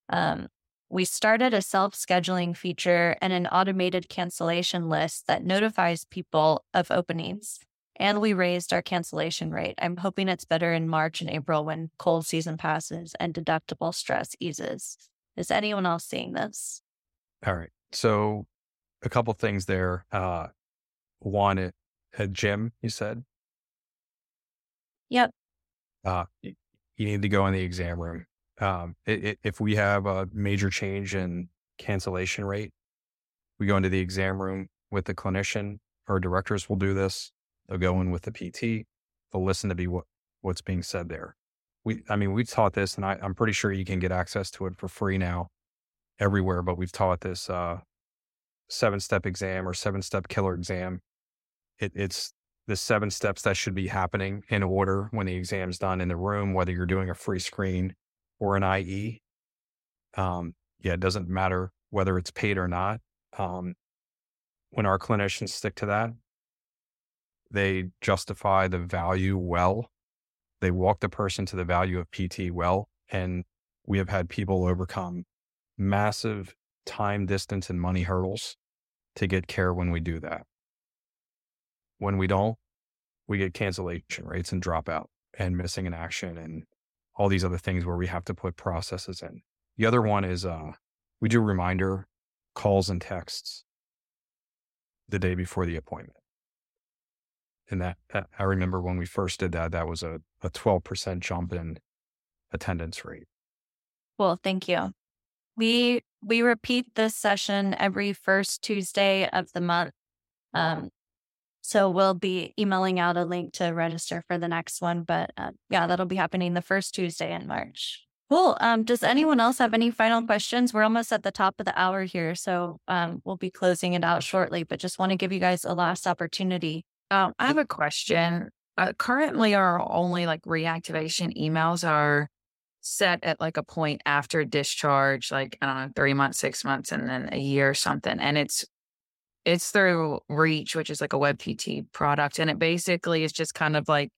Um, We started a self-scheduling feature and an automated cancellation list that notifies people of openings, and we raised our cancellation rate. I'm hoping it's better in March and April when cold season passes and deductible stress eases. Is anyone else seeing this? All right. So a couple things there. Uh, one, at, at Jim, you said? Yep. Uh, you need to go in the exam room. Um, it, it, if we have a major change in cancellation rate, we go into the exam room with the clinician. Our directors will do this. They'll go in with the P T. They'll listen to be what, what's being said there. We, I mean, we've taught this, and I, I'm pretty sure you can get access to it for free now everywhere, but we've taught this uh, seven-step exam or seven-step killer exam. It, it's the seven steps that should be happening in order when the exam's done in the room, whether you're doing a free screen or an I E. Um, yeah, it doesn't matter whether it's paid or not. Um, when our clinicians stick to that, they justify the value well. They walk the person to the value of P T well. And we have had people overcome massive time, distance, and money hurdles to get care when we do that. When we don't, we get cancellation rates and dropout and missing in action and all these other things where we have to put processes in. The other one is uh, we do reminder calls and texts the day before the appointment. And that, I remember when we first did that, that was a, a twelve percent jump in attendance rate. Well, thank you. We, we repeat this session every first Tuesday of the month. Um, So we'll be emailing out a link to register for the next one. But uh, yeah, that'll be happening the first Tuesday in March. Cool. Um, does anyone else have any final questions? We're almost at the top of the hour here, so um, we'll be closing it out shortly. But just want to give you guys a last opportunity. Um, I have a question. Uh, currently, our only like reactivation emails are set at like a point after discharge, like I don't know, three months, six months, and then a year or something. And it's It's through Reach, which is like a Web P T product. And it basically is just kind of like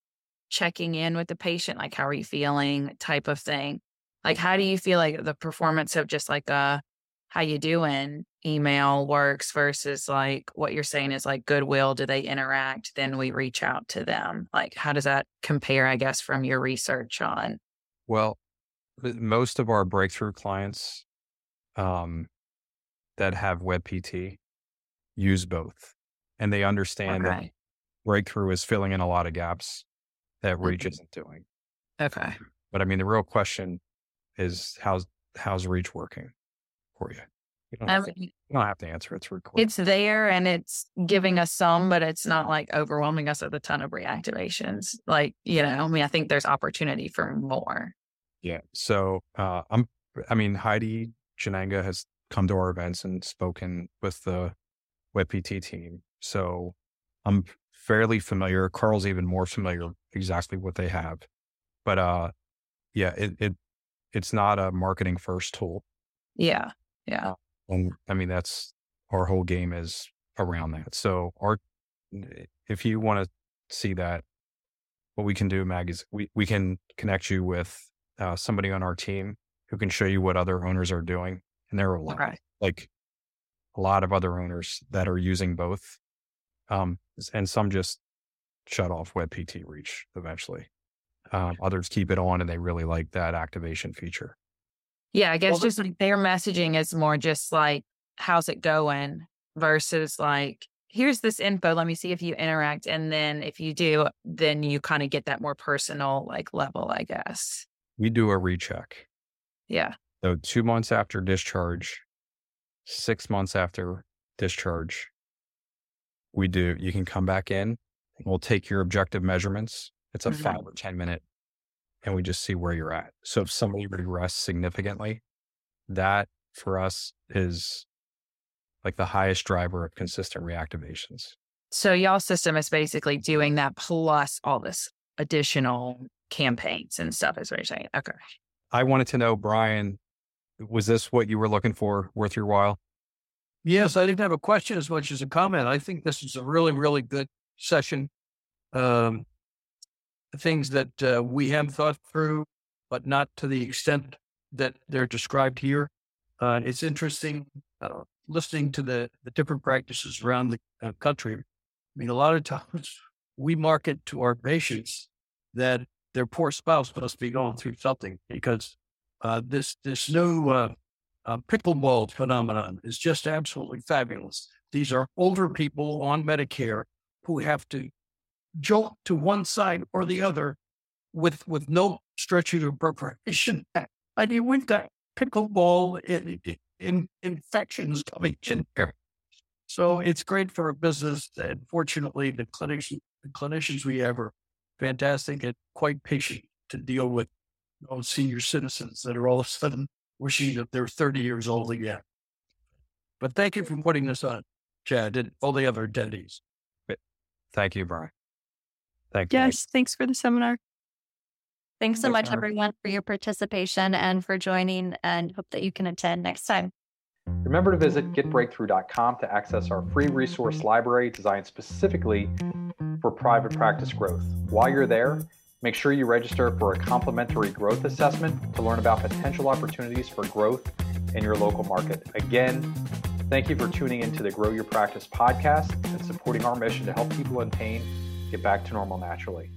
checking in with the patient, like, how are you feeling type of thing. Like, how do you feel like the performance of just like a how you doing email works versus like what you're saying is like goodwill. Do they interact? Then we reach out to them. Like, how does that compare, I guess, from your research on? Well, most of our breakthrough clients um, that have Web P T use both, and they understand okay. that breakthrough is filling in a lot of gaps that Reach mm-hmm. isn't doing. Okay. But I mean, the real question is how's, how's Reach working for you? You don't, have, mean, to, you don't have to answer. It's recorded. It's there and it's giving us some, but it's not like overwhelming us with a ton of reactivations. Like, you know, I mean, I think there's opportunity for more. Yeah. So, uh, I'm, I mean, Heidi Jananga has come to our events and spoken with the Web P T team. So I'm fairly familiar. Carl's even more familiar exactly what they have. But uh, yeah, it, it it's not a marketing first tool. Yeah, yeah. And I mean, that's our whole game is around that. So our, if you want to see that, what we can do, Mag, is we, we can connect you with uh, somebody on our team who can show you what other owners are doing. And there are a lot, okay. like a lot of other owners that are using both. Um, and some just shut off Web P T Reach eventually. Um, others keep it on and they really like that activation feature. Yeah, I guess well, just like their messaging is more just like, how's it going versus like, here's this info. Let me see if you interact. And then if you do, then you kind of get that more personal like level, I guess. We do a recheck. Yeah. So two months after discharge, six months after discharge, we do, you can come back in and we'll take your objective measurements. It's a mm-hmm. five or ten minute and we just see where you're at. So if somebody regresses significantly, that for us is like the highest driver of consistent reactivations. So y'all system is basically doing that plus all this additional campaigns and stuff is what you're saying. Okay. I wanted to know, Brian, was this what you were looking for, worth your while? Yes, I didn't have a question as much as a comment. I think this is a really, really good session. Um, things that uh, we have thought through, but not to the extent that they're described here. Uh, it's interesting uh, listening to the, the different practices around the uh, country. I mean, a lot of times we market to our patients that their poor spouse must be going through something because uh, this this new uh, uh, pickleball phenomenon is just absolutely fabulous. These are older people on Medicare who have to jolt to one side or the other with with no stretching or preparation. I mean, we've got pickleball in, in, infections coming in here. So it's great for a business. And fortunately, the clinicians, the clinicians we have are fantastic and quite patient to deal with you know, senior citizens that are all of a sudden wishing that they're thirty years old again. But thank you for putting this on, Chad, and all the other attendees. Thank you, Brian. Thank you. Yes, thanks for the seminar. Thanks so much, everyone, for your participation and for joining, and hope that you can attend next time. Remember to visit get breakthrough dot com to access our free resource library designed specifically for private practice growth. While you're there, make sure you register for a complimentary growth assessment to learn about potential opportunities for growth in your local market. Again, thank you for tuning into the Grow Your Practice podcast and supporting our mission to help people in pain get back to normal naturally.